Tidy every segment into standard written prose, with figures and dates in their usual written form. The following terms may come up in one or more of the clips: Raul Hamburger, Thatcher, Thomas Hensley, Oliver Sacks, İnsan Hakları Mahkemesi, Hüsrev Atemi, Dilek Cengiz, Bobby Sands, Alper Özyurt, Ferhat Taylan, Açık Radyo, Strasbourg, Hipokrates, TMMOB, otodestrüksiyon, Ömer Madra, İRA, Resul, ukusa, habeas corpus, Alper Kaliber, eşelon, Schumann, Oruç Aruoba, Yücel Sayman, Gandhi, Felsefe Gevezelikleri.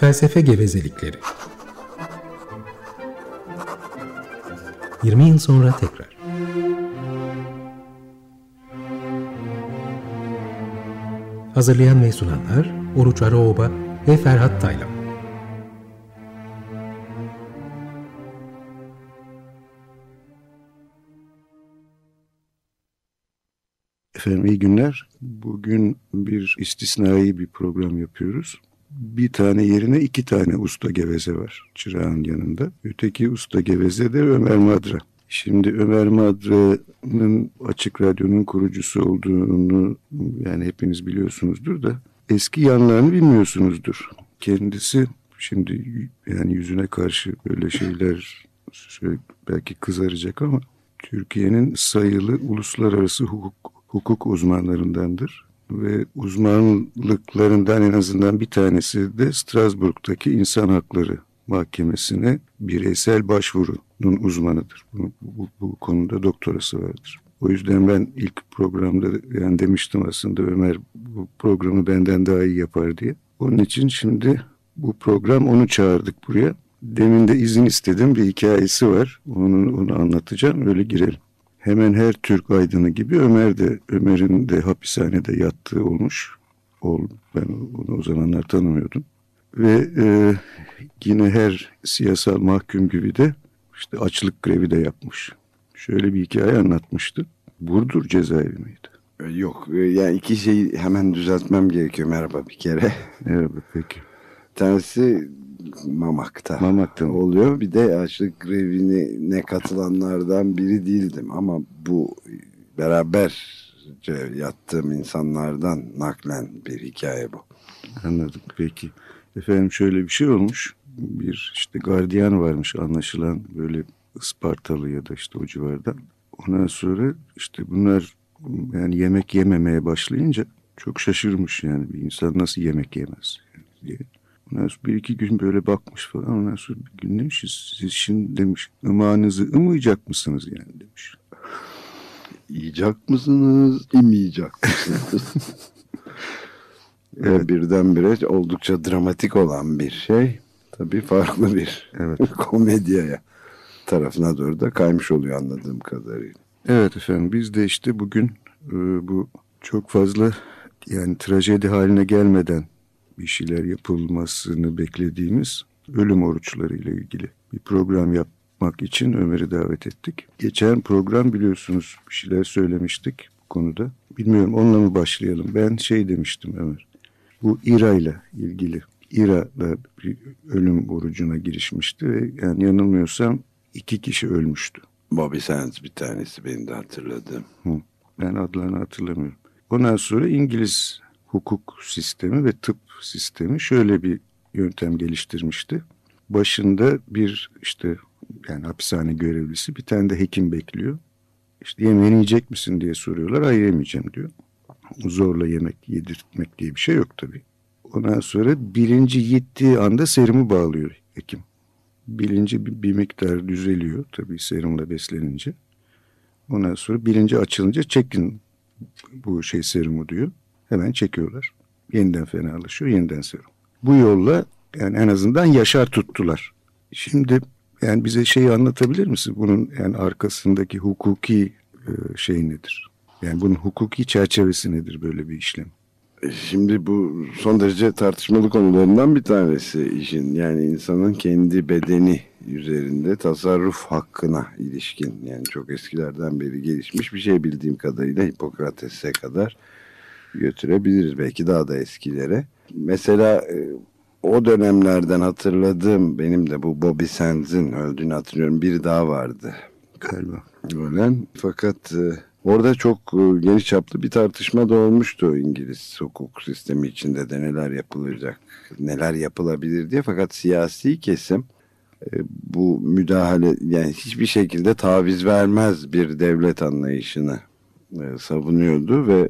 Felsefe Gevezelikleri. 20 yıl sonra tekrar. Hazırlayan ve sunanlar Oruç Aruoba ve Ferhat Taylan. Efendim iyi günler. Bugün bir istisnai bir program yapıyoruz. Bir tane yerine iki tane usta geveze var çırağın yanında. Öteki usta geveze de Ömer Madra. Şimdi Ömer Madra'nın Açık Radyo'nun kurucusu olduğunu yani hepiniz biliyorsunuzdur da eski yanlarını bilmiyorsunuzdur. Kendisi şimdi yani yüzüne karşı böyle şeyler belki kızaracak ama Türkiye'nin sayılı uluslararası hukuk uzmanlarındandır ve uzmanlıklarından en azından bir tanesi de Strasbourg'daki İnsan Hakları Mahkemesi'ne bireysel başvurunun uzmanıdır. Bu konuda doktorası vardır. O yüzden ben ilk programda yani demiştim aslında Ömer bu programı benden daha iyi yapar diye. Onun için şimdi bu program onu çağırdık buraya. Demin de izin istedim, bir hikayesi var. Onu anlatacağım, öyle girelim. Hemen her Türk aydını gibi Ömer'in de hapishanede yattığı olmuş. Ben onu o zamanlar tanımıyordum. Ve yine her siyasal mahkum gibi de işte açlık grevi de yapmış. Şöyle bir hikaye anlatmıştı. Burdur cezaevi miydi? Yok, yani iki şeyi hemen düzeltmem gerekiyor. Merhaba bir kere. Merhaba, peki. Tanesi Mamak'ta oluyor. Bir de açlık grevine katılanlardan biri değildim ama bu beraberce yattığım insanlardan naklen bir hikaye bu. Anladım, peki. Efendim şöyle bir şey olmuş. Bir işte gardiyan varmış anlaşılan böyle Ispartalı ya da işte o civardan. Ondan sonra işte bunlar yani yemek yememeye başlayınca çok şaşırmış yani bir insan nasıl yemek yemez diye. Ondan sonra bir iki gün böyle bakmış falan. Ondan sonra bir gün demiş siz şimdi demiş ımağınızı ımayacak mısınız yani demiş. Yiyecek mısınız, imeyecek mısınız? Evet. Birdenbire oldukça dramatik olan bir şey. Tabii farklı bir komediye tarafına doğru da kaymış oluyor anladığım kadarıyla. Evet efendim, biz de işte bugün bu çok fazla yani trajedi haline gelmeden bir şeyler yapılmasını beklediğimiz ölüm oruçları ile ilgili bir program yapmak için Ömer'i davet ettik. Geçen program biliyorsunuz bir şeyler söylemiştik bu konuda. Bilmiyorum onunla mı başlayalım? Ben demiştim Ömer. Bu İRA ile ilgili. İRA'da bir ölüm orucuna girişmişti ve yani yanılmıyorsam 2 kişi ölmüştü. Bobby Sands bir tanesi benim de hatırladığım. Ben adlarını hatırlamıyorum. Ondan sonra İngiliz hukuk sistemi ve tıp sistemi şöyle bir yöntem geliştirmişti. Başında bir işte yani hapishane görevlisi bir tane de hekim bekliyor. İşte yemeğini yiyecek misin diye soruyorlar. Hayır yemeyeceğim diyor. Zorla yemek yedirtmek diye bir şey yok tabii. Ondan sonra bilinci gittiği anda serumu bağlıyor hekim. Bilinci bir miktar düzeliyor tabii serumla beslenince. Ondan sonra bilinci açılınca çekin bu serumu diyor. Hemen çekiyorlar. Yeniden fenalaşıyor, yeniden serum. Bu yolla yani en azından yaşar tuttular. Şimdi yani bize anlatabilir misin? Bunun yani arkasındaki hukuki şey nedir? Yani bunun hukuki çerçevesi nedir böyle bir işlem? Şimdi bu son derece tartışmalı konularından bir tanesi işin. Yani insanın kendi bedeni üzerinde tasarruf hakkına ilişkin. Yani çok eskilerden beri gelişmiş bir şey bildiğim kadarıyla Hipokrates'e kadar götürebiliriz belki daha da eskilere. Mesela o dönemlerden hatırladığım benim de bu Bobby Sands'in öldüğünü hatırlıyorum. Bir daha vardı galiba. Ölen. Fakat orada çok geniş çaplı bir tartışma da olmuştu İngiliz hukuk sistemi içinde de neler yapılacak, neler yapılabilir diye. Fakat siyasi kesim bu müdahale yani hiçbir şekilde taviz vermez bir devlet anlayışını savunuyordu ve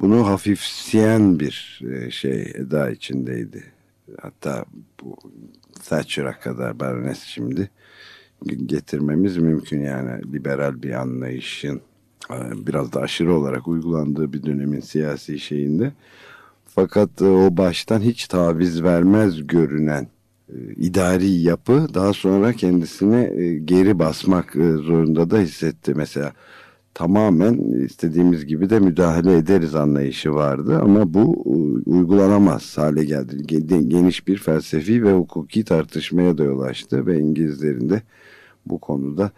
bunu hafifleyen bir eda içindeydi. Hatta bu Thatcher'a kadar baroness şimdi getirmemiz mümkün yani liberal bir anlayışın biraz da aşırı olarak uygulandığı bir dönemin siyasi şeyinde. Fakat o baştan hiç taviz vermez görünen idari yapı daha sonra kendisini geri basmak zorunda da hissetti. Mesela tamamen istediğimiz gibi de müdahale ederiz anlayışı vardı ama bu uygulanamaz hale geldi. Geniş bir felsefi ve hukuki tartışmaya da yol açtı ve İngilizlerin de bu konuda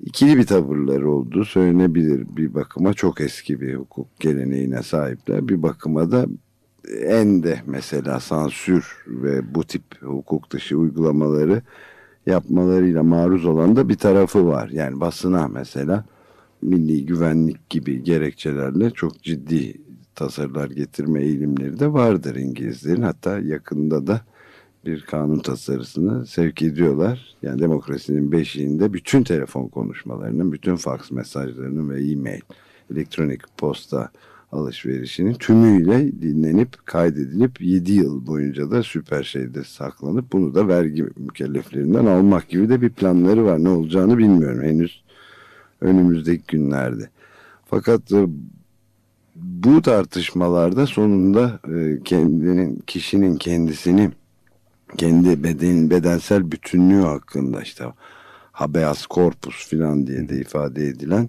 ikili bir tavırları olduğu söylenebilir. Bir bakıma çok eski bir hukuk geleneğine sahipler. Bir bakıma da en de mesela sansür ve bu tip hukuk dışı uygulamaları yapmalarıyla maruz olan da bir tarafı var. Yani basına mesela milli güvenlik gibi gerekçelerle çok ciddi tasarılar getirme eğilimleri de vardır İngilizlerin. Hatta yakında da bir kanun tasarısını sevk ediyorlar. Yani demokrasinin beşiğinde bütün telefon konuşmalarının, bütün faks mesajlarının ve e-mail, elektronik posta alışverişinin tümüyle dinlenip, kaydedilip 7 yıl boyunca da süper şeyde saklanıp bunu da vergi mükelleflerinden almak gibi de bir planları var. Ne olacağını bilmiyorum henüz önümüzdeki günlerde. Fakat bu tartışmalarda sonunda kişinin kendisini, kendi bedensel bütünlüğü hakkında işte habeas corpus filan diye de ifade edilen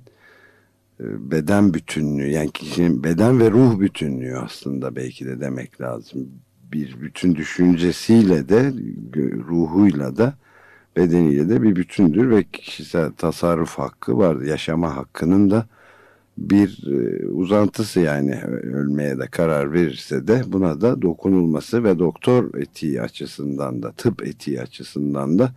beden bütünlüğü, yani kişinin beden ve ruh bütünlüğü aslında belki de demek lazım. Bir bütün düşüncesiyle de ruhuyla da bedeniyle de bir bütündür ve kişisel tasarruf hakkı vardır. Yaşama hakkının da bir uzantısı, yani ölmeye de karar verirse de buna da dokunulması ve doktor etiği açısından da, tıp etiği açısından da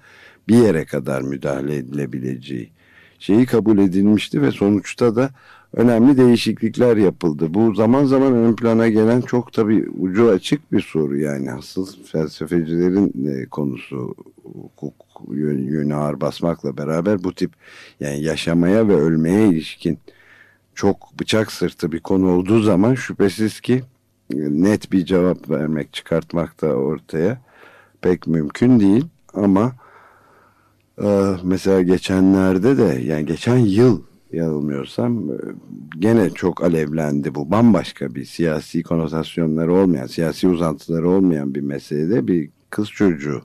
bir yere kadar müdahale edilebileceği şeyi kabul edilmişti ve sonuçta da önemli değişiklikler yapıldı. Bu zaman zaman ön plana gelen çok tabii ucu açık bir soru, yani asıl felsefecilerin konusu hukuk yönü ağır basmakla beraber bu tip, yani yaşamaya ve ölmeye ilişkin çok bıçak sırtı bir konu olduğu zaman şüphesiz ki net bir cevap vermek, çıkartmak da ortaya pek mümkün değil. Ama mesela geçenlerde de, yani geçen yıl yanılmıyorsam gene çok alevlendi bu. Bambaşka bir siyasi konotasyonları olmayan, siyasi uzantıları olmayan bir meselede bir kız çocuğu,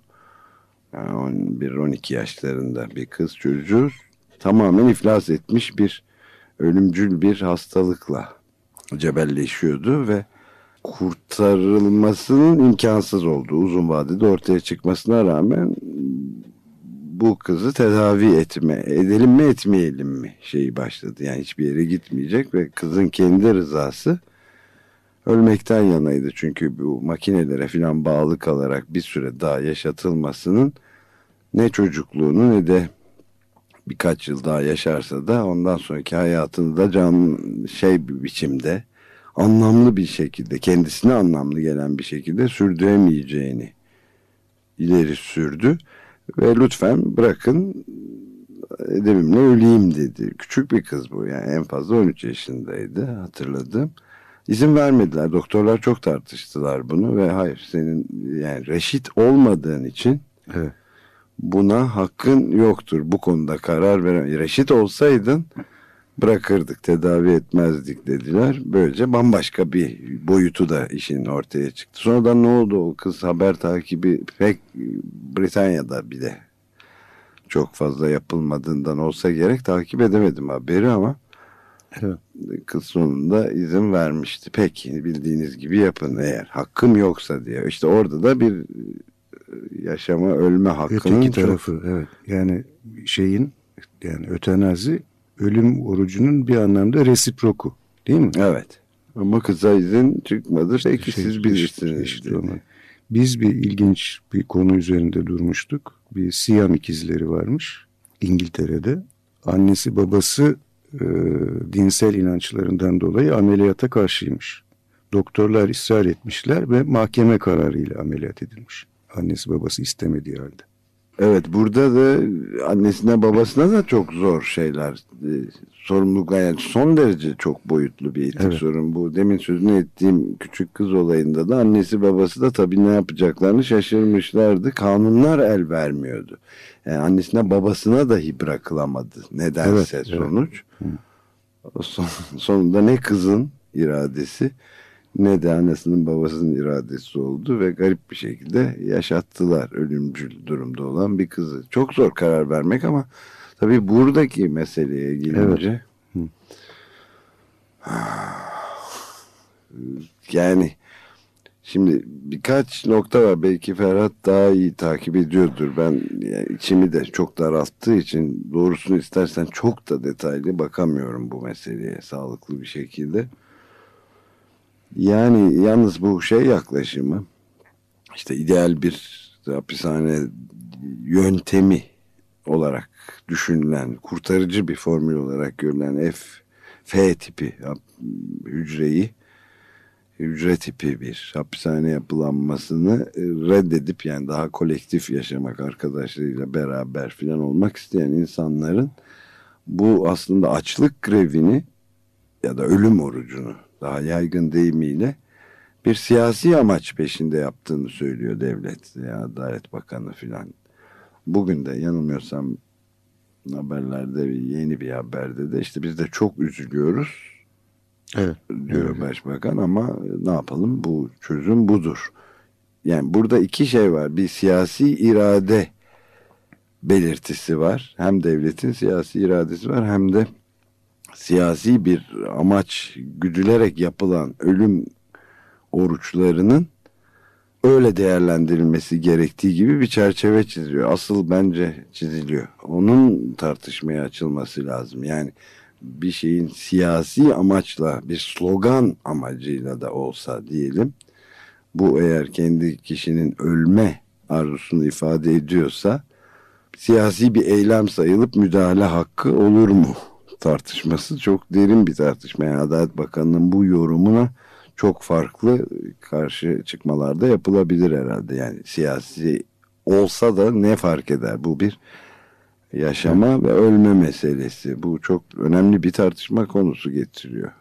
yani 11-12 yaşlarında bir kız çocuğu tamamen iflas etmiş bir ölümcül bir hastalıkla cebelleşiyordu ve kurtarılmasının imkansız olduğu uzun vadede ortaya çıkmasına rağmen bu kızı tedavi edelim mi etmeyelim mi şeyi başladı. Yani hiçbir yere gitmeyecek ve kızın kendi rızası ölmekten yanaydı. Çünkü bu makinelere falan bağlı kalarak bir süre daha yaşatılmasının ne çocukluğunu ne de birkaç yıl daha yaşarsa da ondan sonraki hayatını da bir biçimde anlamlı bir şekilde, kendisine anlamlı gelen bir şekilde sürdüremeyeceğini ileri sürdü. Ve lütfen bırakın edebimle öleyim dedi. Küçük bir kız bu, yani en fazla 13 yaşındaydı hatırladım. İzin vermediler. Doktorlar çok tartıştılar bunu ve hayır, senin yani reşit olmadığın için evet, buna hakkın yoktur. Bu konuda karar veren, reşit olsaydın bırakırdık, tedavi etmezdik dediler. Böylece bambaşka bir boyutu da işin ortaya çıktı. Sonradan ne oldu? O kız haber takibi pek Britanya'da bile çok fazla yapılmadığından olsa gerek, takip edemedim haberi ama evet, kız sonunda izin vermişti. Peki bildiğiniz gibi yapın eğer hakkım yoksa diye. İşte orada da bir yaşama ölme hakkının öteki tarafı çok... Evet. Yani ötenazi ölüm orucunun bir anlamda resiproku değil mi? Evet. Ama kıza izin çıkmadı. Peki siz bilirsiniz. Biz bir ilginç bir konu üzerinde durmuştuk. Bir Siyam ikizleri varmış İngiltere'de. Annesi babası dinsel inançlarından dolayı ameliyata karşıymış. Doktorlar ısrar etmişler ve mahkeme kararıyla ameliyat edilmiş. Annesi babası istemediği halde. Evet, burada da annesine babasına da çok zor şeyler, sorumluluk, yani son derece çok boyutlu bir etik, evet, sorun bu. Demin sözünü ettiğim küçük kız olayında da annesi babası da tabii ne yapacaklarını şaşırmışlardı. Kanunlar el vermiyordu. Yani annesine babasına dahi bırakılamadı nedense, evet, sonuç. Evet. Sonunda ne kızın iradesi ne de annesinin babasının iradesi oldu ve garip bir şekilde yaşattılar ölümcül durumda olan bir kızı. Çok zor karar vermek ama tabii buradaki meseleye gelince yani şimdi birkaç nokta var, belki Ferhat daha iyi takip ediyordur, ben yani içimi de çok daralttığı için doğrusunu istersen çok da detaylı bakamıyorum bu meseleye sağlıklı bir şekilde. Yani yalnız bu şey yaklaşımı, işte ideal bir hapishane yöntemi olarak düşünülen, kurtarıcı bir formül olarak görülen F tipi hücre tipi bir hapishane yapılanmasını reddedip, yani daha kolektif yaşamak, arkadaşlarıyla beraber filan olmak isteyen insanların bu aslında açlık grevini ya da ölüm orucunu, daha yaygın deyimiyle, bir siyasi amaç peşinde yaptığını söylüyor devlet, Adalet Bakanı filan. Bugün de yanılmıyorsam haberlerde, yeni bir haberde de, işte biz de çok üzülüyoruz. Evet, diyor Başbakan ama ne yapalım, bu çözüm budur. Yani burada iki şey var, bir siyasi irade belirtisi var, hem devletin siyasi iradesi var hem de siyasi bir amaç güdülerek yapılan ölüm oruçlarının öyle değerlendirilmesi gerektiği gibi bir çerçeve çiziyor. Asıl bence çiziliyor, onun tartışmaya açılması lazım. Yani bir şeyin siyasi amaçla, bir slogan amacıyla da olsa diyelim, bu eğer kendi kişinin ölme arzusunu ifade ediyorsa siyasi bir eylem sayılıp müdahale hakkı olur mu tartışması çok derin bir tartışma. Yani Adalet Bakanı'nın bu yorumuna çok farklı karşı çıkmalarda yapılabilir herhalde. Yani siyasi olsa da ne fark eder, bu bir yaşama ve ölme meselesi. Bu çok önemli bir tartışma konusu getiriyor.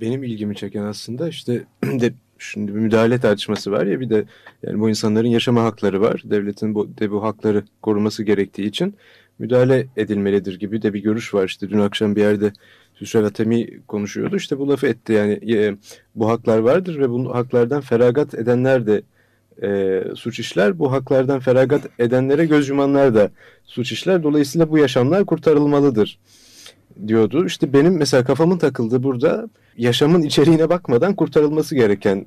Benim ilgimi çeken aslında işte de şimdi bir müdahale tartışması var ya, bir de yani bu insanların yaşama hakları var. Devletin bu hakları koruması gerektiği için müdahale edilmelidir gibi de bir görüş var. İşte dün akşam bir yerde Hüsrev Atemi konuşuyordu. İşte bu lafı etti, yani bu haklar vardır ve bu haklardan feragat edenler de suç işler. Bu haklardan feragat edenlere göz yumanlar da suç işler. Dolayısıyla bu yaşamlar kurtarılmalıdır diyordu. İşte benim mesela kafamın takıldığı burada yaşamın içeriğine bakmadan kurtarılması gereken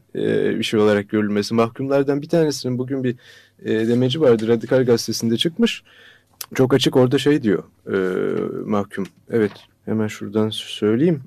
bir şey olarak görülmesi. Mahkumlardan bir tanesinin bugün bir demeci vardı. Radikal Gazetesi'nde çıkmış. Çok açık orada şey diyor mahkum. Evet, hemen şuradan söyleyeyim.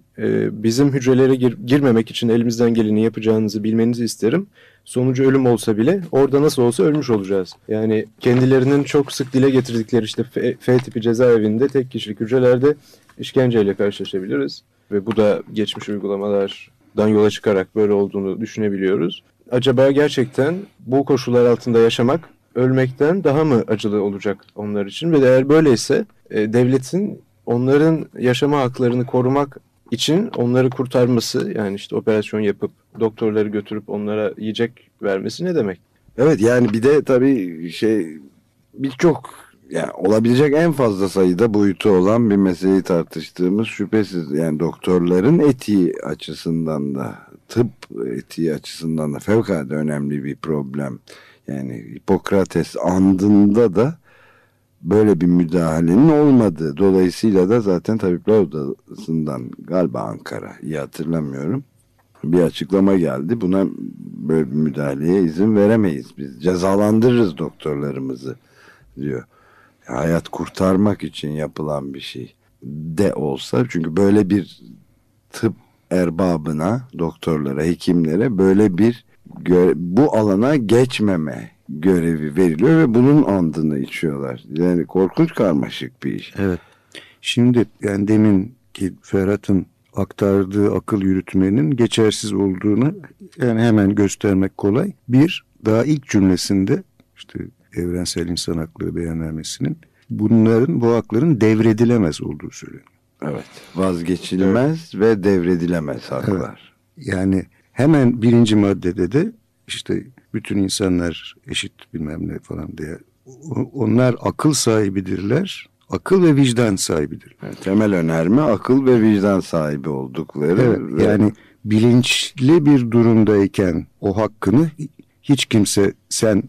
Bizim hücrelere girmemek için elimizden geleni yapacağınızı bilmenizi isterim. Sonucu ölüm olsa bile orada nasıl olsa ölmüş olacağız. Yani kendilerinin çok sık dile getirdikleri işte F tipi cezaevinde tek kişilik hücrelerde işkenceyle karşılaşabiliriz. Ve bu da geçmiş uygulamalardan yola çıkarak böyle olduğunu düşünebiliyoruz. Acaba gerçekten bu koşullar altında yaşamak ölmekten daha mı acılı olacak onlar için? Ve eğer böyleyse devletin onların yaşama haklarını korumak için onları kurtarması, yani işte operasyon yapıp doktorları götürüp onlara yiyecek vermesi ne demek? Evet, yani bir de tabii birçok yani olabilecek en fazla sayıda boyutu olan bir meseleyi tartıştığımız şüphesiz. Yani doktorların etiği açısından da, tıp etiği açısından da fevkalade önemli bir problem. Yani Hipokrates andında da böyle bir müdahalenin olmadığı, dolayısıyla da zaten Tabipler Odası'ndan galiba Ankara, iyi hatırlamıyorum, bir açıklama geldi. Buna, böyle bir müdahaleye izin veremeyiz biz, cezalandırırız doktorlarımızı diyor. Hayat kurtarmak için yapılan bir şey de olsa, çünkü böyle bir tıp erbabına, doktorlara, hekimlere böyle bir bu alana geçmeme görevi veriliyor ve bunun andını içiyorlar. Yani korkunç karmaşık bir iş. Evet. Şimdi yani demin ki Ferhat'ın aktardığı akıl yürütmenin geçersiz olduğunu yani hemen göstermek kolay. Bir, daha ilk cümlesinde işte Evrensel İnsan Hakları Beyannamesi'nin bu hakların devredilemez olduğu söyleniyor. Evet. Vazgeçilmez ve devredilemez haklar. Evet. Yani hemen birinci maddede de işte bütün insanlar eşit bilmem ne falan diye. Onlar akıl sahibidirler. Akıl ve vicdan sahibidirler. Evet, temel önerme akıl ve vicdan sahibi oldukları. Evet, yani bilinçli bir durumdayken o hakkını hiç kimse sen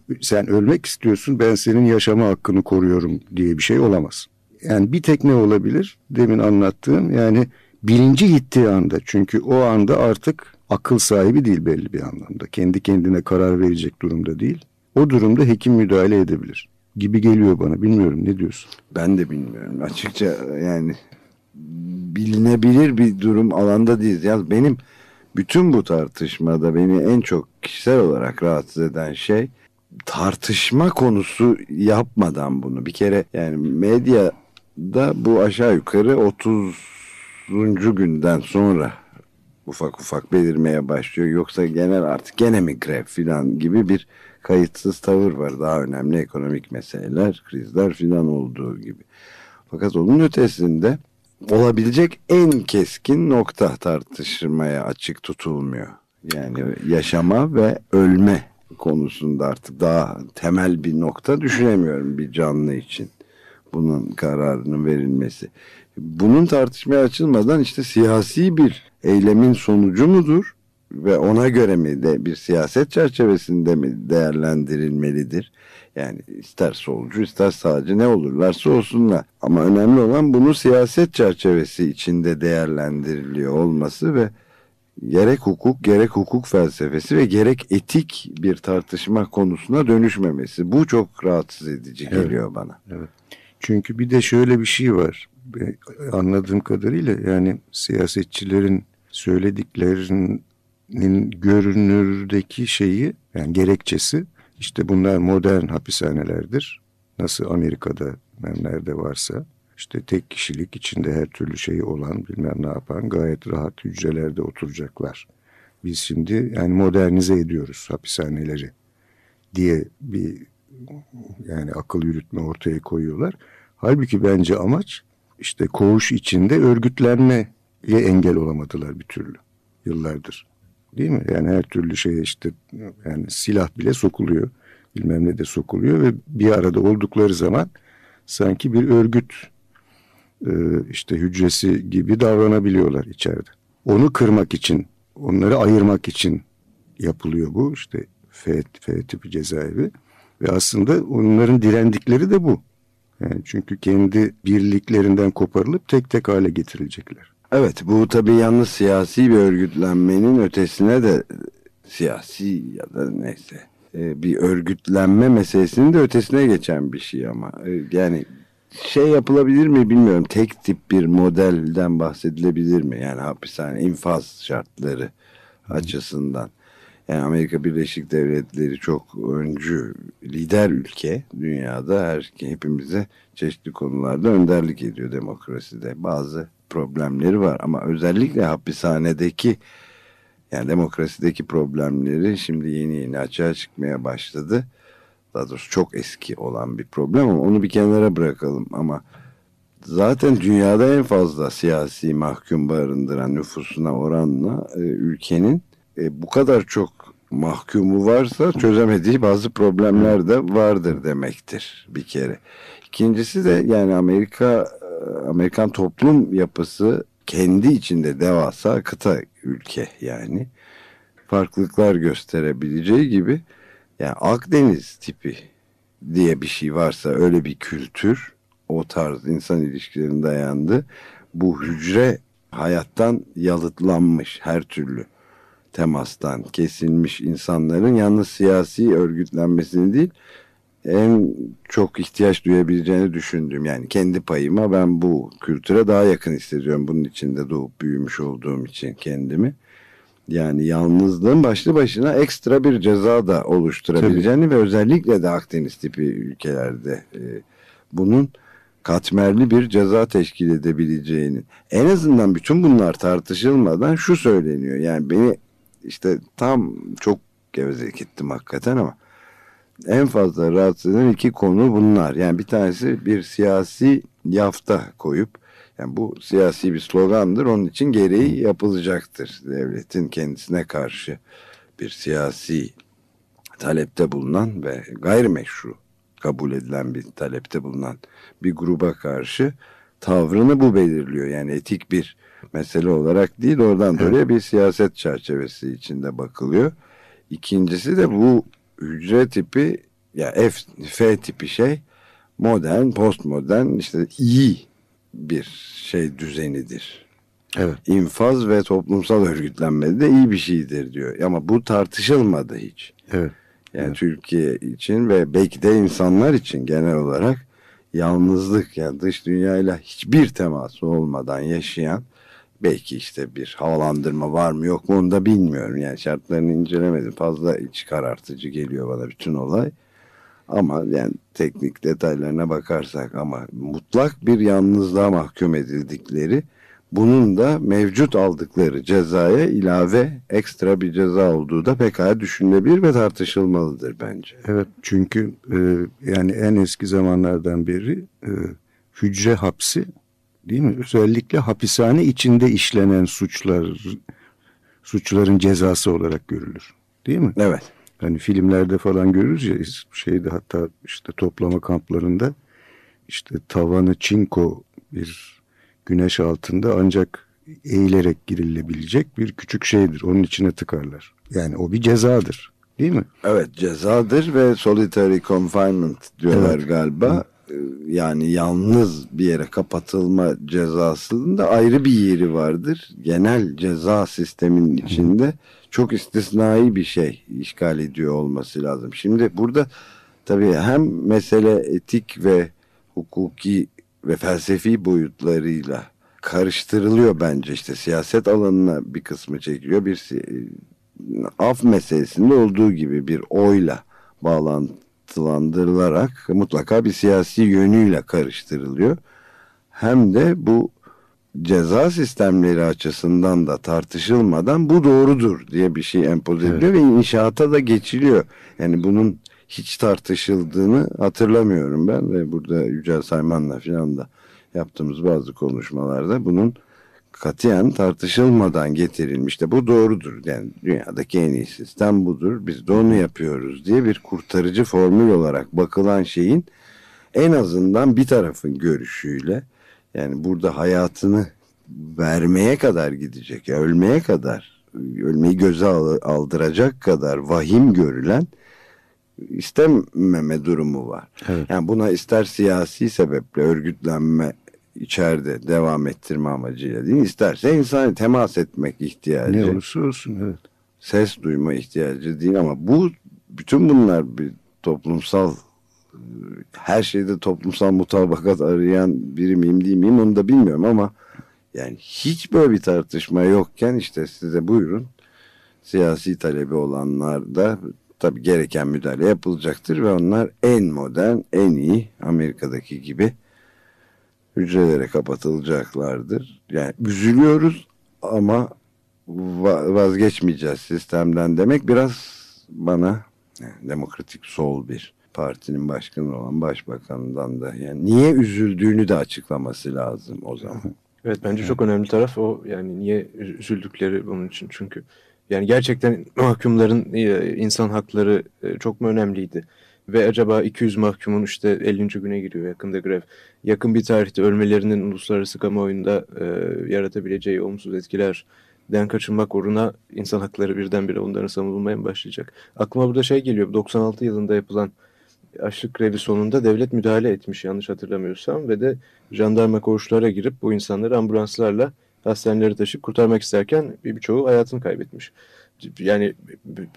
ölmek istiyorsun, ben senin yaşama hakkını koruyorum diye bir şey olamaz. Yani bir tek ne olabilir? Demin anlattığım, yani bilinci gittiği anda, çünkü o anda artık akıl sahibi değil belli bir anlamda. Kendi kendine karar verecek durumda değil. O durumda hekim müdahale edebilir gibi geliyor bana. Bilmiyorum, ne diyorsun? Ben de bilmiyorum. Açıkça yani bilinebilir bir durum alanda değiliz. Yani benim bütün bu tartışmada beni en çok kişisel olarak rahatsız eden şey, tartışma konusu yapmadan bunu. Bir kere yani medyada bu aşağı yukarı 30. günden sonra ufak ufak belirmeye başlıyor. Yoksa genel artık gene mi grev filan gibi bir kayıtsız tavır var. Daha önemli ekonomik meseleler, krizler filan olduğu gibi. Fakat onun ötesinde olabilecek en keskin nokta tartışmaya açık tutulmuyor. Yani yaşama ve ölme konusunda artık daha temel bir nokta düşünemiyorum bir canlı için. Bunun kararının verilmesi. Bunun tartışmaya açılmadan işte siyasi bir eylemin sonucu mudur ve ona göre mi de bir siyaset çerçevesinde mi değerlendirilmelidir? Yani ister solcu ister sağcı ne olurlarsa olsunlar. Ama önemli olan bunu siyaset çerçevesi içinde değerlendiriliyor olması ve gerek hukuk, gerek hukuk felsefesi ve gerek etik bir tartışma konusuna dönüşmemesi. Bu çok rahatsız edici geliyor bana. Evet. Çünkü bir de şöyle bir şey var. Anladığım kadarıyla yani siyasetçilerin söylediklerinin görünürdeki şeyi, yani gerekçesi, işte bunlar modern hapishanelerdir. Nasıl Amerika'da, nerede varsa işte tek kişilik, içinde her türlü şeyi olan, bilmem ne yapan, gayet rahat hücrelerde oturacaklar. Biz şimdi yani modernize ediyoruz hapishaneleri diye bir yani akıl yürütme ortaya koyuyorlar. Halbuki bence amaç işte koğuş içinde örgütlenmeye engel olamadılar bir türlü yıllardır. Değil mi? Yani her türlü şeye işte yani silah bile sokuluyor, bilmem ne de sokuluyor ve bir arada oldukları zaman sanki bir örgüt işte hücresi gibi davranabiliyorlar içeride. Onu kırmak için, onları ayırmak için yapılıyor bu işte F tipi cezaevi. Ve aslında onların direndikleri de bu. Yani çünkü kendi birliklerinden koparılıp tek tek hale getirilecekler. Evet, bu tabii yalnız siyasi bir örgütlenmenin ötesine de, siyasi ya da neyse bir örgütlenme meselesinin de ötesine geçen bir şey ama. Yani şey yapılabilir mi bilmiyorum, tek tip bir modelden bahsedilebilir mi? Yani hapishane infaz şartları açısından. Yani Amerika Birleşik Devletleri çok öncü, lider ülke dünyada, hepimize çeşitli konularda önderlik ediyor demokraside. Bazı problemleri var ama özellikle hapishanedeki, yani demokrasideki problemleri şimdi yeni yeni açığa çıkmaya başladı. Daha doğrusu çok eski olan bir problem ama onu bir kenara bırakalım. Ama zaten dünyada en fazla siyasi mahkum barındıran nüfusuna oranla ülkenin bu kadar çok mahkumu varsa çözemediği bazı problemler de vardır demektir bir kere. İkincisi de yani Amerikan toplum yapısı kendi içinde devasa kıta ülke, yani farklılıklar gösterebileceği gibi yani Akdeniz tipi diye bir şey varsa, öyle bir kültür, o tarz insan ilişkilerine dayandı. Bu hücre hayattan yalıtlanmış, her türlü temastan kesilmiş insanların yalnız siyasi örgütlenmesini değil, en çok ihtiyaç duyabileceğini düşündüm. Yani kendi payıma ben bu kültüre daha yakın hissediyorum. Bunun içinde doğup büyümüş olduğum için kendimi. Yani yalnızlığın başlı başına ekstra bir ceza da oluşturabileceğini, tabii, ve özellikle de Akdeniz tipi ülkelerde bunun katmerli bir ceza teşkil edebileceğini. En azından bütün bunlar tartışılmadan şu söyleniyor. Yani beni İşte tam çok gevezelik ettim hakikaten ama en fazla rahatsız eden iki konu bunlar. Yani bir tanesi bir siyasi yafta koyup, yani bu siyasi bir slogandır, onun için gereği yapılacaktır. Devletin kendisine karşı bir siyasi talepte bulunan ve gayrimeşru kabul edilen bir talepte bulunan bir gruba karşı tavrını bu belirliyor. Yani etik bir mesele olarak değil, oradan dolayı bir siyaset çerçevesi içinde bakılıyor. İkincisi de bu hücre tipi, ya F tipi şey modern, postmodern, işte iyi bir şey düzenidir. Evet. İnfaz ve toplumsal örgütlenme de iyi bir şeydir diyor. Ama bu tartışılmadı hiç. Evet. Yani evet. Türkiye için ve belki de insanlar için genel olarak yalnızlık, yani dış dünyayla hiçbir teması olmadan yaşayan, belki işte bir havalandırma var mı yok mu onu da bilmiyorum. Yani şartlarını incelemedim. Fazla iç karartıcı geliyor bana bütün olay. Ama yani teknik detaylarına bakarsak, ama mutlak bir yalnızlığa mahkum edildikleri, bunun da mevcut aldıkları cezaya ilave ekstra bir ceza olduğu da pekala düşünülebilir ve tartışılmalıdır bence. Evet, çünkü yani en eski zamanlardan beri hücre hapsi, değil mi? Özellikle hapishane içinde işlenen suçların cezası olarak görülür. Değil mi? Evet. Hani filmlerde falan görürüz ya, şeyde, hatta işte toplama kamplarında işte tavanı çinko bir güneş altında ancak eğilerek girilebilecek bir küçük şeydir. Onun içine tıkarlar. Yani o bir cezadır. Değil mi? Evet, cezadır ve solitary confinement diyorlar, evet, galiba. Yani yalnız bir yere kapatılma cezasının da ayrı bir yeri vardır. Genel ceza sisteminin içinde çok istisnai bir şey işgal ediyor olması lazım. Şimdi burada tabii hem mesele etik ve hukuki ve felsefi boyutlarıyla karıştırılıyor bence. İşte siyaset alanına bir kısmı çekiliyor. Bir af meselesinde olduğu gibi bir oyla bağlantılandırılarak mutlaka bir siyasi yönüyle karıştırılıyor. Hem de bu ceza sistemleri açısından da tartışılmadan bu doğrudur diye bir şey empoze ediliyor, evet, ve inşaata da geçiliyor. Yani bunun hiç tartışıldığını hatırlamıyorum ben ve burada Yücel Sayman'la filan da yaptığımız bazı konuşmalarda bunun katiyen tartışılmadan getirilmişti. Bu doğrudur. Yani dünyadaki en iyi sistem budur. Biz de onu yapıyoruz diye bir kurtarıcı formül olarak bakılan şeyin en azından bir tarafın görüşüyle, yani burada hayatını vermeye kadar gidecek, ya ölmeye kadar, ölmeyi göze aldıracak kadar vahim görülen istememe durumu var. Evet. Yani buna ister siyasi sebeple örgütlenme içeride devam ettirme amacıyla değil, isterse insanı temas etmek ihtiyacı, ne olursa olsun, evet, ses duyma ihtiyacı değil, ama bu, bütün bunlar bir toplumsal, her şeyde toplumsal mutabakat arayan biri miyim değil miyim onu da bilmiyorum, ama yani hiç böyle bir tartışma yokken işte size buyurun, siyasi talebi olanlar da tabii gereken müdahale yapılacaktır ve onlar en modern, en iyi, Amerika'daki gibi hücrelere kapatılacaklardır. Yani üzülüyoruz ama vazgeçmeyeceğiz sistemden demek biraz bana, yani demokratik sol bir partinin başkanı olan başbakanından da, yani niye üzüldüğünü de açıklaması lazım o zaman. Evet, bence çok önemli taraf o, yani niye üzüldükleri bunun için, çünkü yani gerçekten mahkumların insan hakları çok mu önemliydi? Ve acaba 200 mahkumun işte 50. güne giriyor yakında grev. Yakın bir tarihte ölmelerinin uluslararası kamuoyunda yaratabileceği olumsuz etkilerden kaçınmak uğruna insan hakları birdenbire onların savunulmaya mı başlayacak? Aklıma burada şey geliyor, 96 yılında yapılan açlık grevi sonunda devlet müdahale etmiş yanlış hatırlamıyorsam ve de jandarma koğuşlara girip bu insanları ambulanslarla hastanelere taşıyıp kurtarmak isterken birçoğu hayatını kaybetmiş. Yani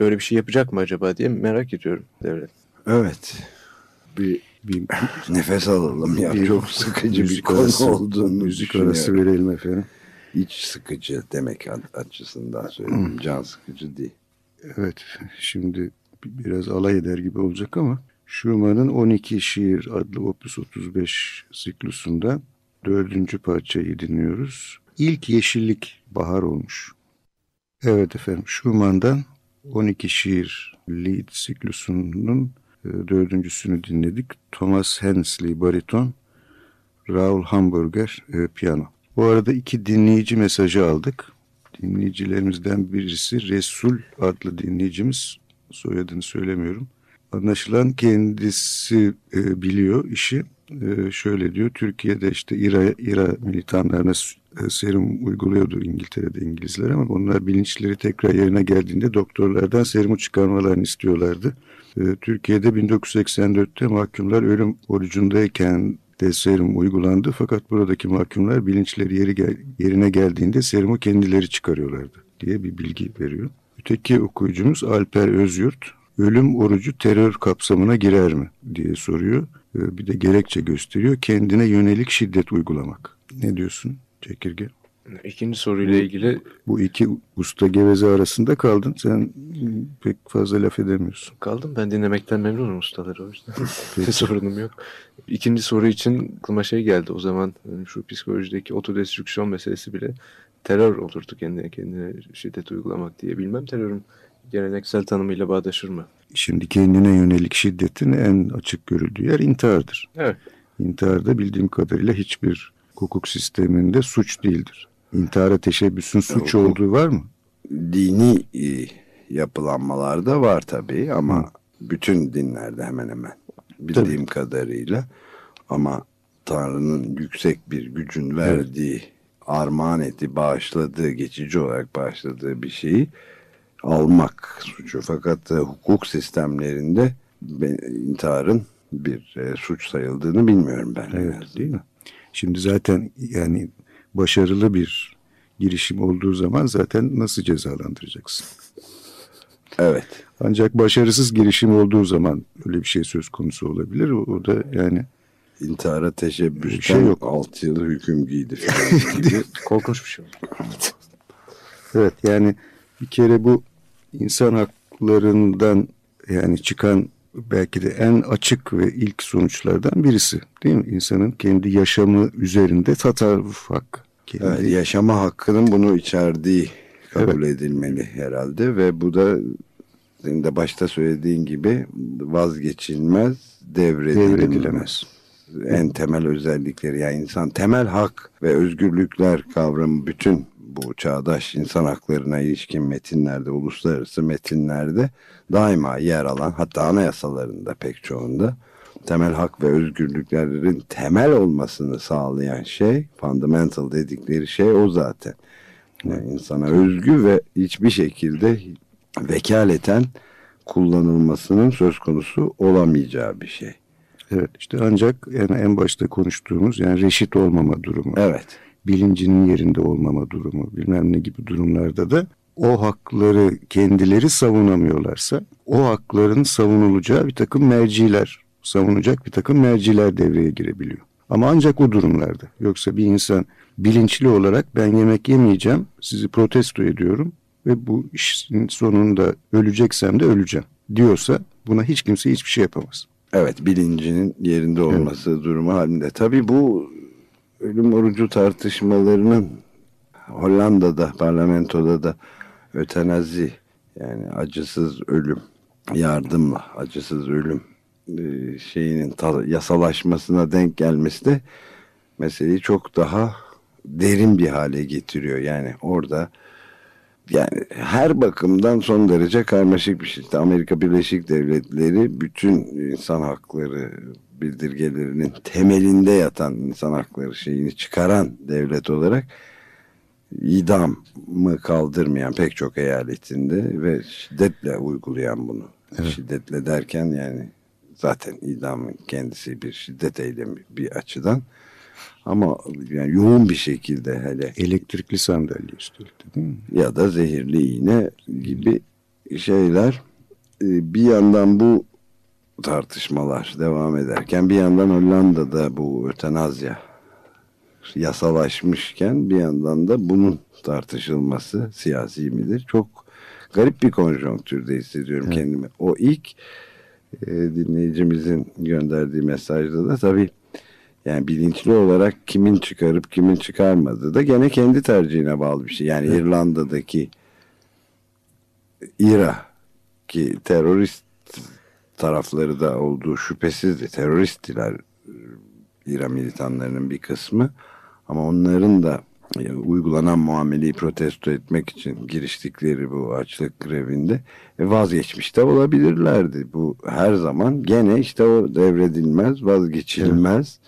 böyle bir şey yapacak mı acaba diye merak ediyorum devlet. Evet. Bir nefes alalım ya. Çok sıkıcı bir konu olduğunu müzik arası verelim efendim. İç sıkıcı demek açısından söyleyeyim. Can sıkıcı değil. Evet. Şimdi biraz alay eder gibi olacak ama Schumann'ın 12 Şiir adlı Opus 35 siklusunda 4. parçayı dinliyoruz. İlk yeşillik bahar olmuş. Evet efendim, Schumann'dan 12 şiirli siklusunun 4.'sünü dinledik. Thomas Hensley bariton, Raul Hamburger piyano. Bu arada 2 dinleyici mesajı aldık. Dinleyicilerimizden birisi Resul adlı dinleyicimiz, soyadını söylemiyorum. anlaşılan kendisi biliyor işi. Şöyle diyor, Türkiye'de işte İRA militanlarına serum uyguluyordu İngiltere'de İngilizler, ama onlar bilinçleri tekrar yerine geldiğinde doktorlardan serumu çıkarmalarını istiyorlardı. Türkiye'de 1984'te mahkumlar ölüm orucundayken de serum uygulandı, fakat buradaki mahkumlar bilinçleri yerine geldiğinde serumu kendileri çıkarıyorlardı diye bir bilgi veriyor. Öteki okuyucumuz Alper Özyurt, ölüm orucu terör kapsamına girer mi diye soruyor. Bir de gerekçe gösteriyor, kendine yönelik şiddet uygulamak. Ne diyorsun Çekirge? İkinci soruyla ilgili. Bu iki usta geveze arasında kaldın. Sen pek fazla laf edemiyorsun. Kaldım, ben dinlemekten memnunum ustaları, o yüzden sorunum yok. İkinci soru için aklıma şey geldi. O zaman şu psikolojideki otodestrüksiyon meselesi bile terör olurdu, kendine şiddet uygulamak diye. Bilmem terörün geleneksel tanımıyla bağdaşır mı? Şimdi kendine yönelik şiddetin en açık görüldüğü yer intihardır. Evet. İntihar da bildiğim kadarıyla hiçbir hukuk sisteminde suç değildir. İntihara teşebbüsün suç olduğu var mı? Dini yapılanmalarda var tabii, ama bütün dinlerde hemen hemen bildiğim kadarıyla, ama Tanrı'nın yüksek bir gücün verdiği, armağan ettiği, bağışladığı, geçici olarak bağışladığı bir şeyi almak suçu. Fakat hukuk sistemlerinde intiharın bir suç sayıldığını bilmiyorum ben. Evet, değil mi? Şimdi zaten yani başarılı bir girişim olduğu zaman zaten nasıl cezalandıracaksın? Evet. Ancak başarısız girişim olduğu zaman öyle bir şey söz konusu olabilir. O da yani intihara teşebbüsten şey yok. 6 yılı hüküm giydi falan gibi. Korkunç bir şey. Evet, yani bir kere bu insan haklarından yani çıkan belki de en açık ve ilk sonuçlardan birisi, değil mi? İnsanın kendi yaşamı üzerinde tasarruf hakkı. Evet, yaşama hakkının bunu içerdiği kabul edilmeli herhalde ve bu da senin de başta söylediğin gibi vazgeçilmez, devredilemez. En temel özellikleri, yani insan temel hak ve özgürlükler kavramı bütün bu çağdaş insan haklarına ilişkin metinlerde, uluslararası metinlerde daima yer alan, hatta anayasalarında pek çoğunda temel hak ve özgürlüklerin temel olmasını sağlayan şey, fundamental dedikleri şey o zaten. Yani insana özgü ve hiçbir şekilde vekaleten kullanılmasının söz konusu olamayacağı bir şey. Evet, işte ancak yani en başta konuştuğumuz yani reşit olmama durumu. Evet. Bilincinin yerinde olmama durumu, bilmem ne gibi durumlarda da o hakları kendileri savunamıyorlarsa o hakların savunulacağı bir takım merciler, savunacak bir takım merciler devreye girebiliyor. Ama ancak o durumlarda. Yoksa bir insan bilinçli olarak ben yemek yemeyeceğim, sizi protesto ediyorum ve bu işin sonunda öleceksem de öleceğim diyorsa buna hiç kimse hiçbir şey yapamaz. Evet, bilincinin yerinde olması durumu halinde. Tabii bu ölüm orucu tartışmalarının Hollanda'da, parlamentoda da ötenazi, yani acısız ölüm, yardımla acısız ölüm şeyinin yasalaşmasına denk gelmesi de meseleyi çok daha derin bir hale getiriyor. Yani orada yani her bakımdan son derece karmaşık bir şey. İşte Amerika Birleşik Devletleri bütün insan hakları bildirgelerinin temelinde yatan insan hakları şeyini çıkaran devlet olarak idamı kaldırmayan pek çok eyaletinde ve şiddetle uygulayan bunu. Evet. Şiddetle derken yani zaten idamın kendisi bir şiddet eylemi bir açıdan, ama yani yoğun bir şekilde, hele elektrikli sandalye üstelik, değil mi? Ya da zehirli iğne gibi şeyler. Bir yandan bu tartışmalar devam ederken, bir yandan Hollanda'da bu ötenazya yasalaşmışken, bir yandan da bunun tartışılması siyasi midir? Çok garip bir konjonktürde hissediyorum kendimi. O ilk dinleyicimizin gönderdiği mesajda da tabii yani bilinçli olarak kimin çıkarıp kimin çıkarmadığı da gene kendi tercihine bağlı bir şey. Yani İrlanda'daki İRA'ki terörist tarafları da olduğu şüphesizdi. Teröristtiler İran militanlarının bir kısmı, ama onların da uygulanan muameleyi protesto etmek için giriştikleri bu açlık grevinde vazgeçmiş de olabilirlerdi. Bu her zaman gene işte o devredilmez, vazgeçilmez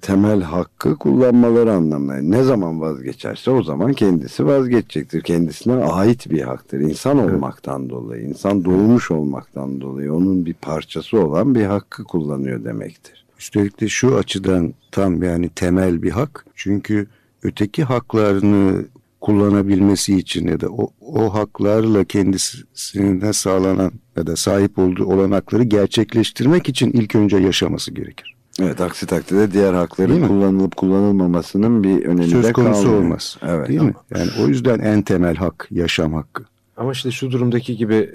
temel hakkı kullanmaları anlamına. Ne zaman vazgeçerse o zaman kendisi vazgeçecektir. Kendisine ait bir haktır. İnsan olmaktan dolayı, insan doğmuş olmaktan dolayı onun bir parçası olan bir hakkı kullanıyor demektir. Üstelik de şu açıdan tam yani temel bir hak. Çünkü öteki haklarını kullanabilmesi için ya da o haklarla kendisine sağlanan ya da sahip olduğu olanakları gerçekleştirmek için ilk önce yaşaması gerekir. Evet, aksi takdirde diğer hakların kullanılıp kullanılmamasının bir önemi de kalmıyor. Söz konusu olmaz. Evet, değil mi? Yani o yüzden en temel hak yaşam hakkı. Ama işte şu durumdaki gibi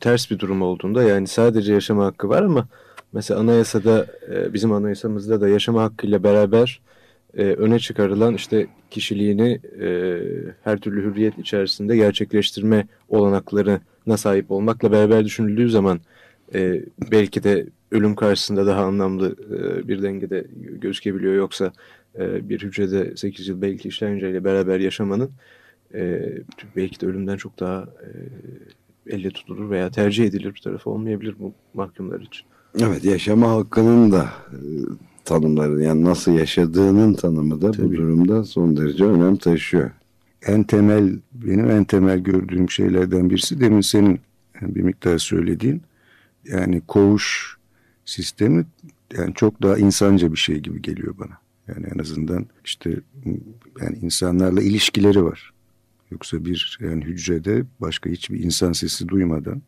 ters bir durum olduğunda yani sadece yaşama hakkı var ama mesela anayasada bizim anayasamızda da yaşama hakkıyla beraber öne çıkarılan işte kişiliğini her türlü hürriyet içerisinde gerçekleştirme olanaklarına sahip olmakla beraber düşünüldüğü zaman belki de ölüm karşısında daha anlamlı bir dengede gözükebiliyor. Yoksa bir hücrede 8 yıl belki işkenceyle beraber yaşamanın belki de ölümden çok daha elle tutulur veya tercih edilir bir tarafı olmayabilir bu mahkumlar için. Evet, yaşama hakkının da tanımları yani nasıl yaşadığının tanımı da tabii bu durumda son derece önem taşıyor. En temel, benim en temel gördüğüm şeylerden birisi demin senin bir miktar söylediğin yani koğuş sistemi yani çok daha insanca bir şey gibi geliyor bana. Yani en azından işte yani insanlarla ilişkileri var. Yoksa bir yani hücrede başka hiçbir insan sesi duymadan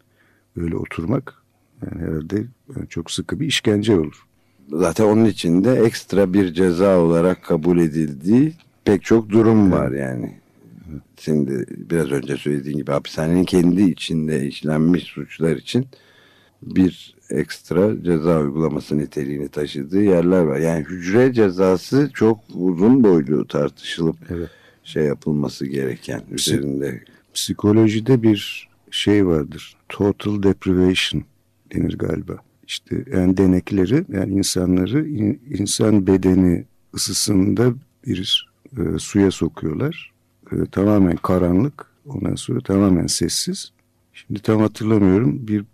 böyle oturmak yani herhalde yani çok sıkı bir işkence olur. Zaten onun içinde ekstra bir ceza olarak kabul edildiği pek çok durum var yani. Şimdi biraz önce söylediğin gibi hapishanenin kendi içinde işlenmiş suçlar için bir ekstra ceza uygulaması niteliğini taşıdığı yerler var. Yani hücre cezası çok uzun boylu tartışılıp şey yapılması gereken üzerinde. Psikolojide bir şey vardır. Total deprivation denir galiba. İşte yani denekleri yani insanları insan bedeni ısısında bir suya sokuyorlar. Tamamen karanlık, ondan sonra tamamen sessiz. Şimdi tam hatırlamıyorum, bir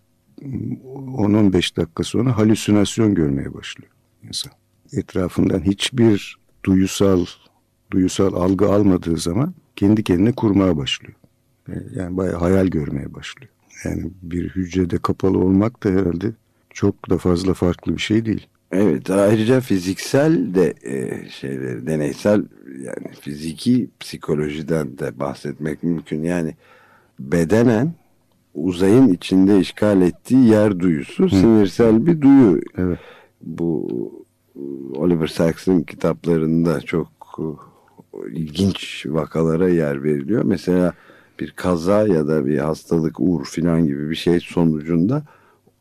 10-15 dakika sonra halüsinasyon görmeye başlıyor insan. Etrafından hiçbir duyusal algı almadığı zaman kendi kendine kurmaya başlıyor. Yani bayağı hayal görmeye başlıyor. Yani bir hücrede kapalı olmak da herhalde çok da fazla farklı bir şey değil. Evet, ayrıca fiziksel de şeyleri, deneysel yani fiziki psikolojiden de bahsetmek mümkün. Yani bedenen uzayın içinde işgal ettiği yer duyusu, sinirsel bir duyu. Evet. Bu Oliver Sacks'ın kitaplarında çok ilginç vakalara yer veriliyor. Mesela bir kaza ya da bir hastalık, uğur filan gibi bir şey sonucunda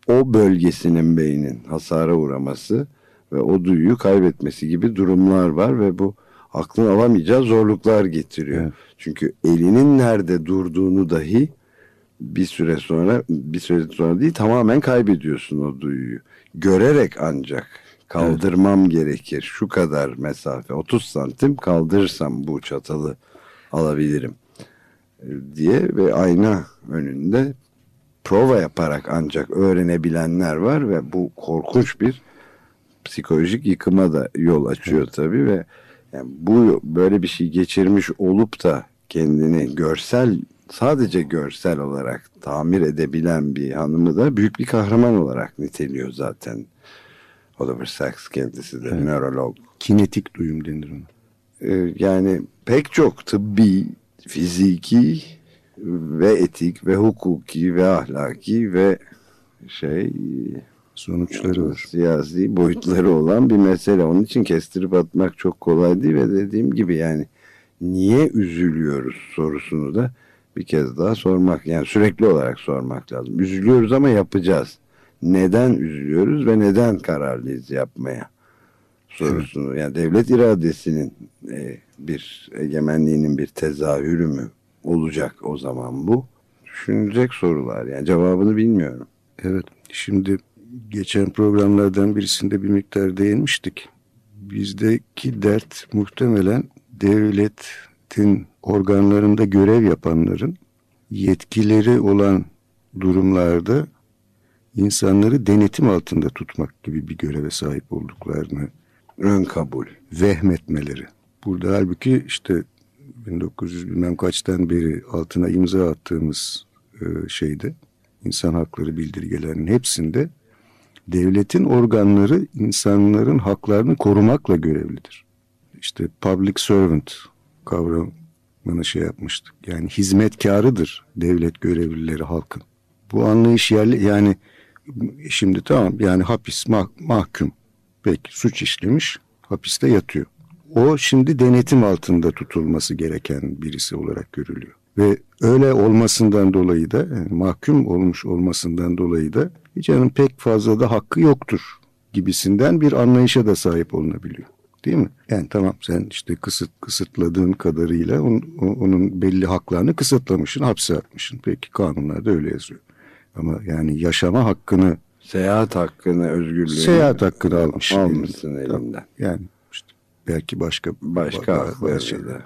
o bölgesinin beynin hasara uğraması ve o duyuyu kaybetmesi gibi durumlar var ve bu aklın alamayacağı zorluklar getiriyor. Evet. Çünkü elinin nerede durduğunu dahi bir süre sonra değil tamamen kaybediyorsun o duyuyu. Görerek ancak kaldırmam gerekir. Şu kadar mesafe, 30 santim kaldırırsam bu çatalı alabilirim diye ve ayna önünde prova yaparak ancak öğrenebilenler var ve bu korkunç bir psikolojik yıkıma da yol açıyor tabii ve yani bu böyle bir şey geçirmiş olup da kendini sadece görsel olarak tamir edebilen bir hanımı da büyük bir kahraman olarak niteliyor zaten. Oliver Sacks kendisi de nörolog. Kinetik duyum denir ona. Yani pek çok tıbbi, fiziki ve etik ve hukuki ve ahlaki ve sonuçları var. Siyasi boyutları olan bir mesele. Onun için kestirip atmak çok kolay değil ve dediğim gibi yani niye üzülüyoruz sorusunu da bir kez daha sormak, yani sürekli olarak sormak lazım. Üzülüyoruz ama yapacağız. Neden üzülüyoruz ve neden kararlıyız yapmaya sorusunu. Yani devlet iradesinin bir egemenliğinin bir tezahürü mü olacak o zaman bu? Düşünecek sorular, yani cevabını bilmiyorum. Evet, şimdi geçen programlardan birisinde bir miktar değinmiştik. Bizdeki dert muhtemelen devletin organlarında görev yapanların yetkileri olan durumlarda insanları denetim altında tutmak gibi bir göreve sahip olduklarını ön kabul, vehmetmeleri. Burada halbuki işte 1900 bilmem kaçtan beri altına imza attığımız şeyde, insan hakları bildirgelerinin hepsinde devletin organları insanların haklarını korumakla görevlidir. İşte public servant kavramını şey yapmıştık. Yani hizmetkarıdır devlet görevlileri halkın. Bu anlayış yerli, yani şimdi tamam, yani hapis mahkum. Peki suç işlemiş, hapiste yatıyor. O şimdi denetim altında tutulması gereken birisi olarak görülüyor. Ve öyle olmasından dolayı da, yani mahkum olmuş olmasından dolayı da hiç onun pek fazla da hakkı yoktur gibisinden bir anlayışa da sahip olunabiliyor. Değil mi? Yani tamam, sen işte kısıtladığın kadarıyla onun belli haklarını kısıtlamışsın, hapse atmışsın. Peki kanunlarda öyle yazıyor. Ama yani yaşama hakkını, seyahat hakkını, özgürlüğünü, seyahat hakkını almışsın elinden. Yani işte belki başka şeyler.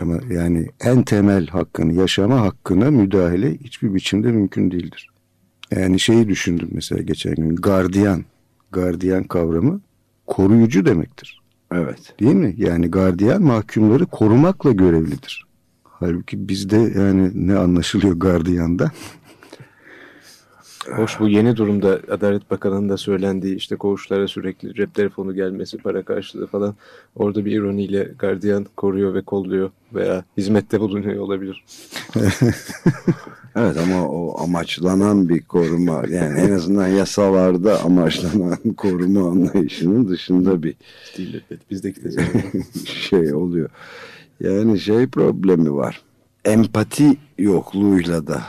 Ama yani en temel hakkını, yaşama hakkına müdahale hiçbir biçimde mümkün değildir. Yani şeyi düşündüm mesela geçen gün. Gardiyan kavramı koruyucu demektir. Evet. Değil mi? Yani gardiyan mahkumları korumakla görevlidir. Halbuki bizde yani ne anlaşılıyor gardiyandan? Hoş, bu yeni durumda Adalet Bakanı'nın da söylendiği, işte koğuşlara sürekli cep telefonu gelmesi, para karşılığı falan, orada bir ironiyle gardiyan koruyor ve kolluyor veya hizmette bulunuyor olabilir. Evet, ama o amaçlanan bir koruma, yani en azından yasalarda amaçlanan koruma anlayışının dışında bir değil, evet, bizdeki de şey oluyor. Yani şey problemi var. Empati yokluğuyla da.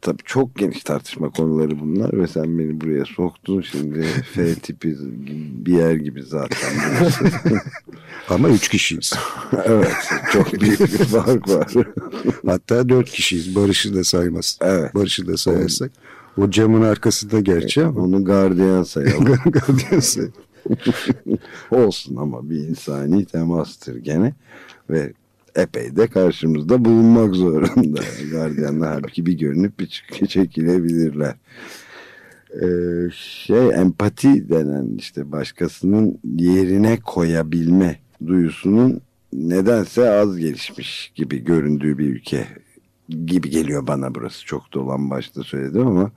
Tabii çok geniş tartışma konuları bunlar ve sen beni buraya soktun şimdi. F tipi bir yer gibi zaten. Ama 3 kişiyiz. Evet, çok büyük bir fark var. Hatta 4 kişiyiz, Barış'ı da saymaz. Evet. Barış'ı da sayarsak. O camın arkasında gerçi ama. Onu gardiyan sayalım. Gardiyan sayalım. Olsun, ama bir insani temastır gene ve epey de karşımızda bulunmak zorunda. Gardiyanlar halbuki bir görünüp bir çekilebilirler. Empati denen, işte başkasının yerine koyabilme duyusunun nedense az gelişmiş gibi göründüğü bir ülke gibi geliyor bana burası. Çok dolambaçta söyledim ama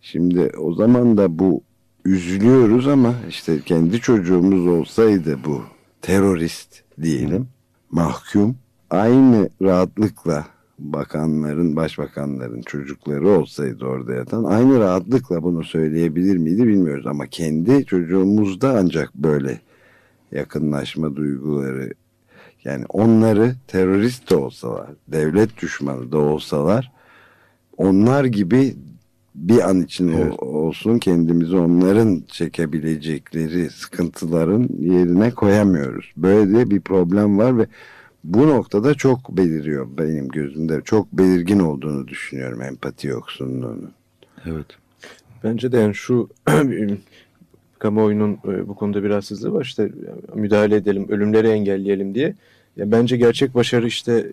şimdi o zaman da bu üzülüyoruz, ama işte kendi çocuğumuz olsaydı bu terörist diyelim, mahkum, aynı rahatlıkla başbakanların çocukları olsaydı orada yatan, aynı rahatlıkla bunu söyleyebilir miydi bilmiyoruz, ama kendi çocuğumuzda ancak böyle yakınlaşma duyguları, yani onları terörist de olsalar, devlet düşmanı da olsalar, onlar gibi bir an için olsun kendimizi onların çekebilecekleri sıkıntıların yerine koyamıyoruz. Böyle de bir problem var ve bu noktada çok beliriyor, benim gözümde çok belirgin olduğunu düşünüyorum empati yoksunluğunun. Evet. Bence de yani şu kamuoyunun bu konuda bir rahatsızlığı var, işte müdahale edelim, ölümleri engelleyelim diye. Ya bence gerçek başarı işte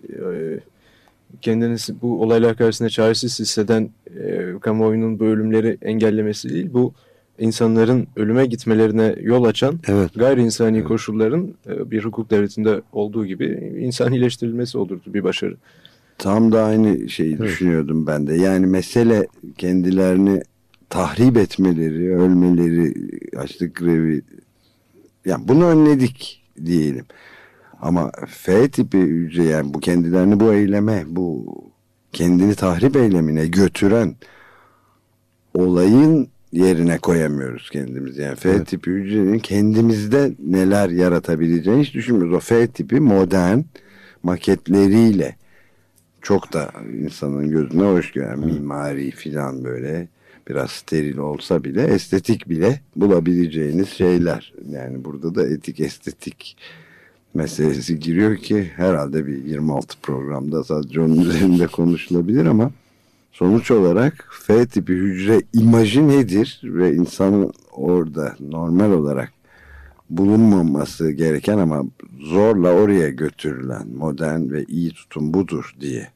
kendini bu olaylar karşısında çaresiz hisseden kamuoyunun bu ölümleri engellemesi değil, bu insanların ölüme gitmelerine yol açan, evet, gayri insani, evet, koşulların bir hukuk devletinde olduğu gibi insanileştirilmesi olurdu bir başarı. Tam da aynı şeyi, evet, düşünüyordum ben de. Yani mesele kendilerini tahrip etmeleri, ölmeleri, açlık grevi, yani bunu önledik diyelim. Ama F tipi hücre, yani bu kendilerini bu eyleme, bu kendini tahrip eylemine götüren olayın yerine koyamıyoruz kendimizi. Yani F, evet, tipi hücrenin kendimizde neler yaratabileceğini hiç düşünmüyoruz. O F tipi modern maketleriyle çok da insanın gözüne hoş gören, mimari filan, böyle biraz steril olsa bile estetik bile bulabileceğiniz şeyler. Yani burada da etik estetik meselesi giriyor ki herhalde bir 26 programda sadece onun üzerinde konuşulabilir, ama sonuç olarak F tipi hücre imajı nedir ve insanın orada normal olarak bulunmaması gereken ama zorla oraya götürülen modern ve iyi tutum budur diye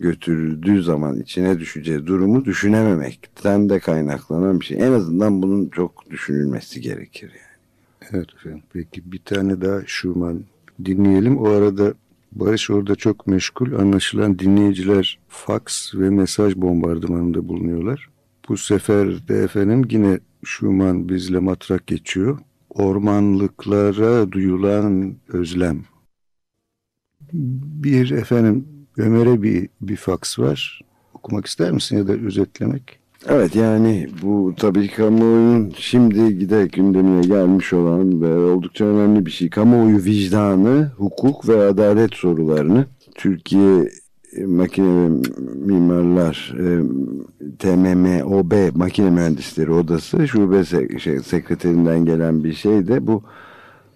götürüldüğü zaman içine düşeceği durumu düşünememekten de kaynaklanan bir şey. En azından bunun çok düşünülmesi gerekir yani. Evet efendim. Peki bir tane daha Schumann dinleyelim. O arada Barış orada çok meşgul. Anlaşılan dinleyiciler faks ve mesaj bombardımanında bulunuyorlar. Bu sefer de efendim yine Schumann bizle matrak geçiyor. Ormanlıklara duyulan özlem. Bir efendim Ömer'e bir faks var. Okumak ister misin ya da özetlemek? Evet yani bu tabii kamuoyunun şimdi giderek gündemine gelmiş olan ve oldukça önemli bir şey. Kamuoyu vicdanı, hukuk ve adalet sorularını Türkiye Makine ve Mimarlar TMMOB Makine Mühendisleri Odası Şube Sekreterinden gelen bir şey de bu.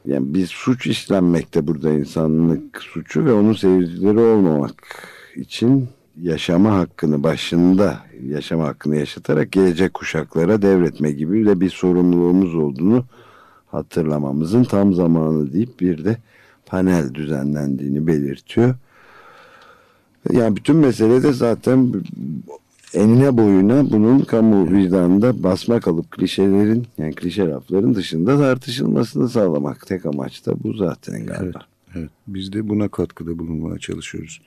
Yani biz suç işlenmekte burada insanlık suçu ve onun seyircileri olmamak için yaşama hakkını başında yaşama hakkını yaşatarak gelecek kuşaklara devretme gibi de bir sorumluluğumuz olduğunu hatırlamamızın tam zamanı deyip bir de panel düzenlendiğini belirtiyor. Yani bütün mesele de zaten enine boyuna bunun kamu vicdanında basma kalıp klişelerin yani klişe lafların dışında tartışılmasını sağlamak. Tek amaç da bu zaten galiba. Evet, evet. Biz de buna katkıda bulunmaya çalışıyoruz.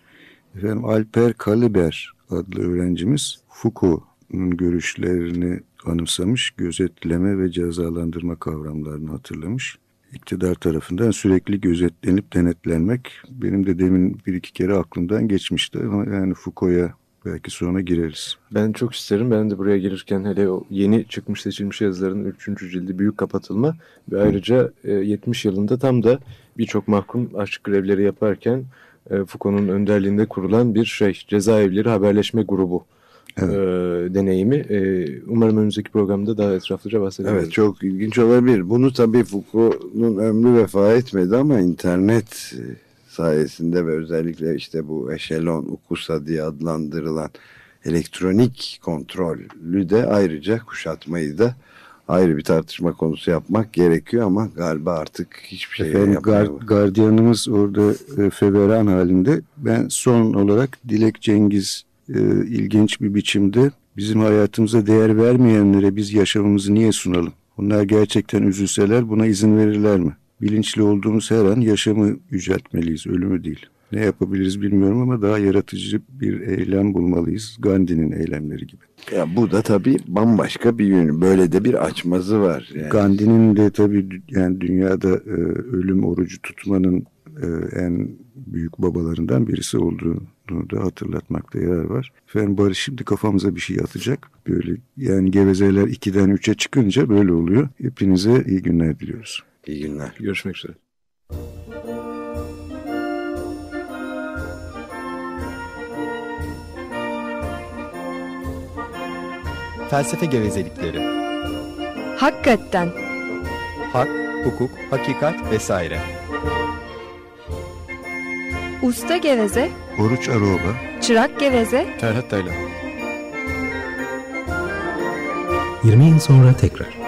Efendim Alper Kaliber adlı öğrencimiz Foucault'un görüşlerini anımsamış, gözetleme ve cezalandırma kavramlarını hatırlamış. İktidar tarafından sürekli gözetlenip denetlenmek benim de demin bir iki kere aklımdan geçmişti ama yani Foucault'a belki sonra gireriz. Ben çok isterim. Ben de buraya gelirken hele o yeni çıkmış seçilmiş yazıların 3. cildi büyük kapatılma ve ayrıca 70 yılında tam da birçok mahkum aşk grevleri yaparken Foucault'un önderliğinde kurulan bir şey cezaevleri haberleşme grubu. Evet. Deneyimi. Umarım önümüzdeki programda daha etraflıca bahsedelim. Evet çok ilginç olabilir. Bunu tabii Foucault'un ömrü vefa etmedi ama internet sayesinde ve özellikle işte bu eşelon, ukusa diye adlandırılan elektronik kontrollü de ayrıca kuşatmayı da ayrı bir tartışma konusu yapmak gerekiyor ama galiba artık hiçbir şey yapmıyor. Gardiyanımız orada feveran halinde. Ben son olarak Dilek Cengiz ilginç bir biçimde bizim hayatımıza değer vermeyenlere biz yaşamımızı niye sunalım? Onlar gerçekten üzülseler buna izin verirler mi? Bilinçli olduğumuz her an yaşamı yüceltmeliyiz, ölümü değil. Ne yapabiliriz bilmiyorum ama daha yaratıcı bir eylem bulmalıyız. Gandhi'nin eylemleri gibi. Ya bu da tabii bambaşka bir yönü. Böyle de bir açmazı var. Yani. Gandhi'nin de tabii yani dünyada ölüm orucu tutmanın en büyük babalarından birisi olduğunu da hatırlatmakta yarar var. Efendim Barış şimdi kafamıza bir şey atacak. Böyle yani gevezeler 2'den 3'e çıkınca böyle oluyor. Hepinize iyi günler diliyoruz. İyi günler. Görüşmek üzere. Felsefe gevezelikleri. Hakikaten. Hak, hukuk, hakikat vesaire. Usta Geveze, Oruç Aruoba, Çırak Geveze, Ferhat Taylan. 20 yıl sonra tekrar.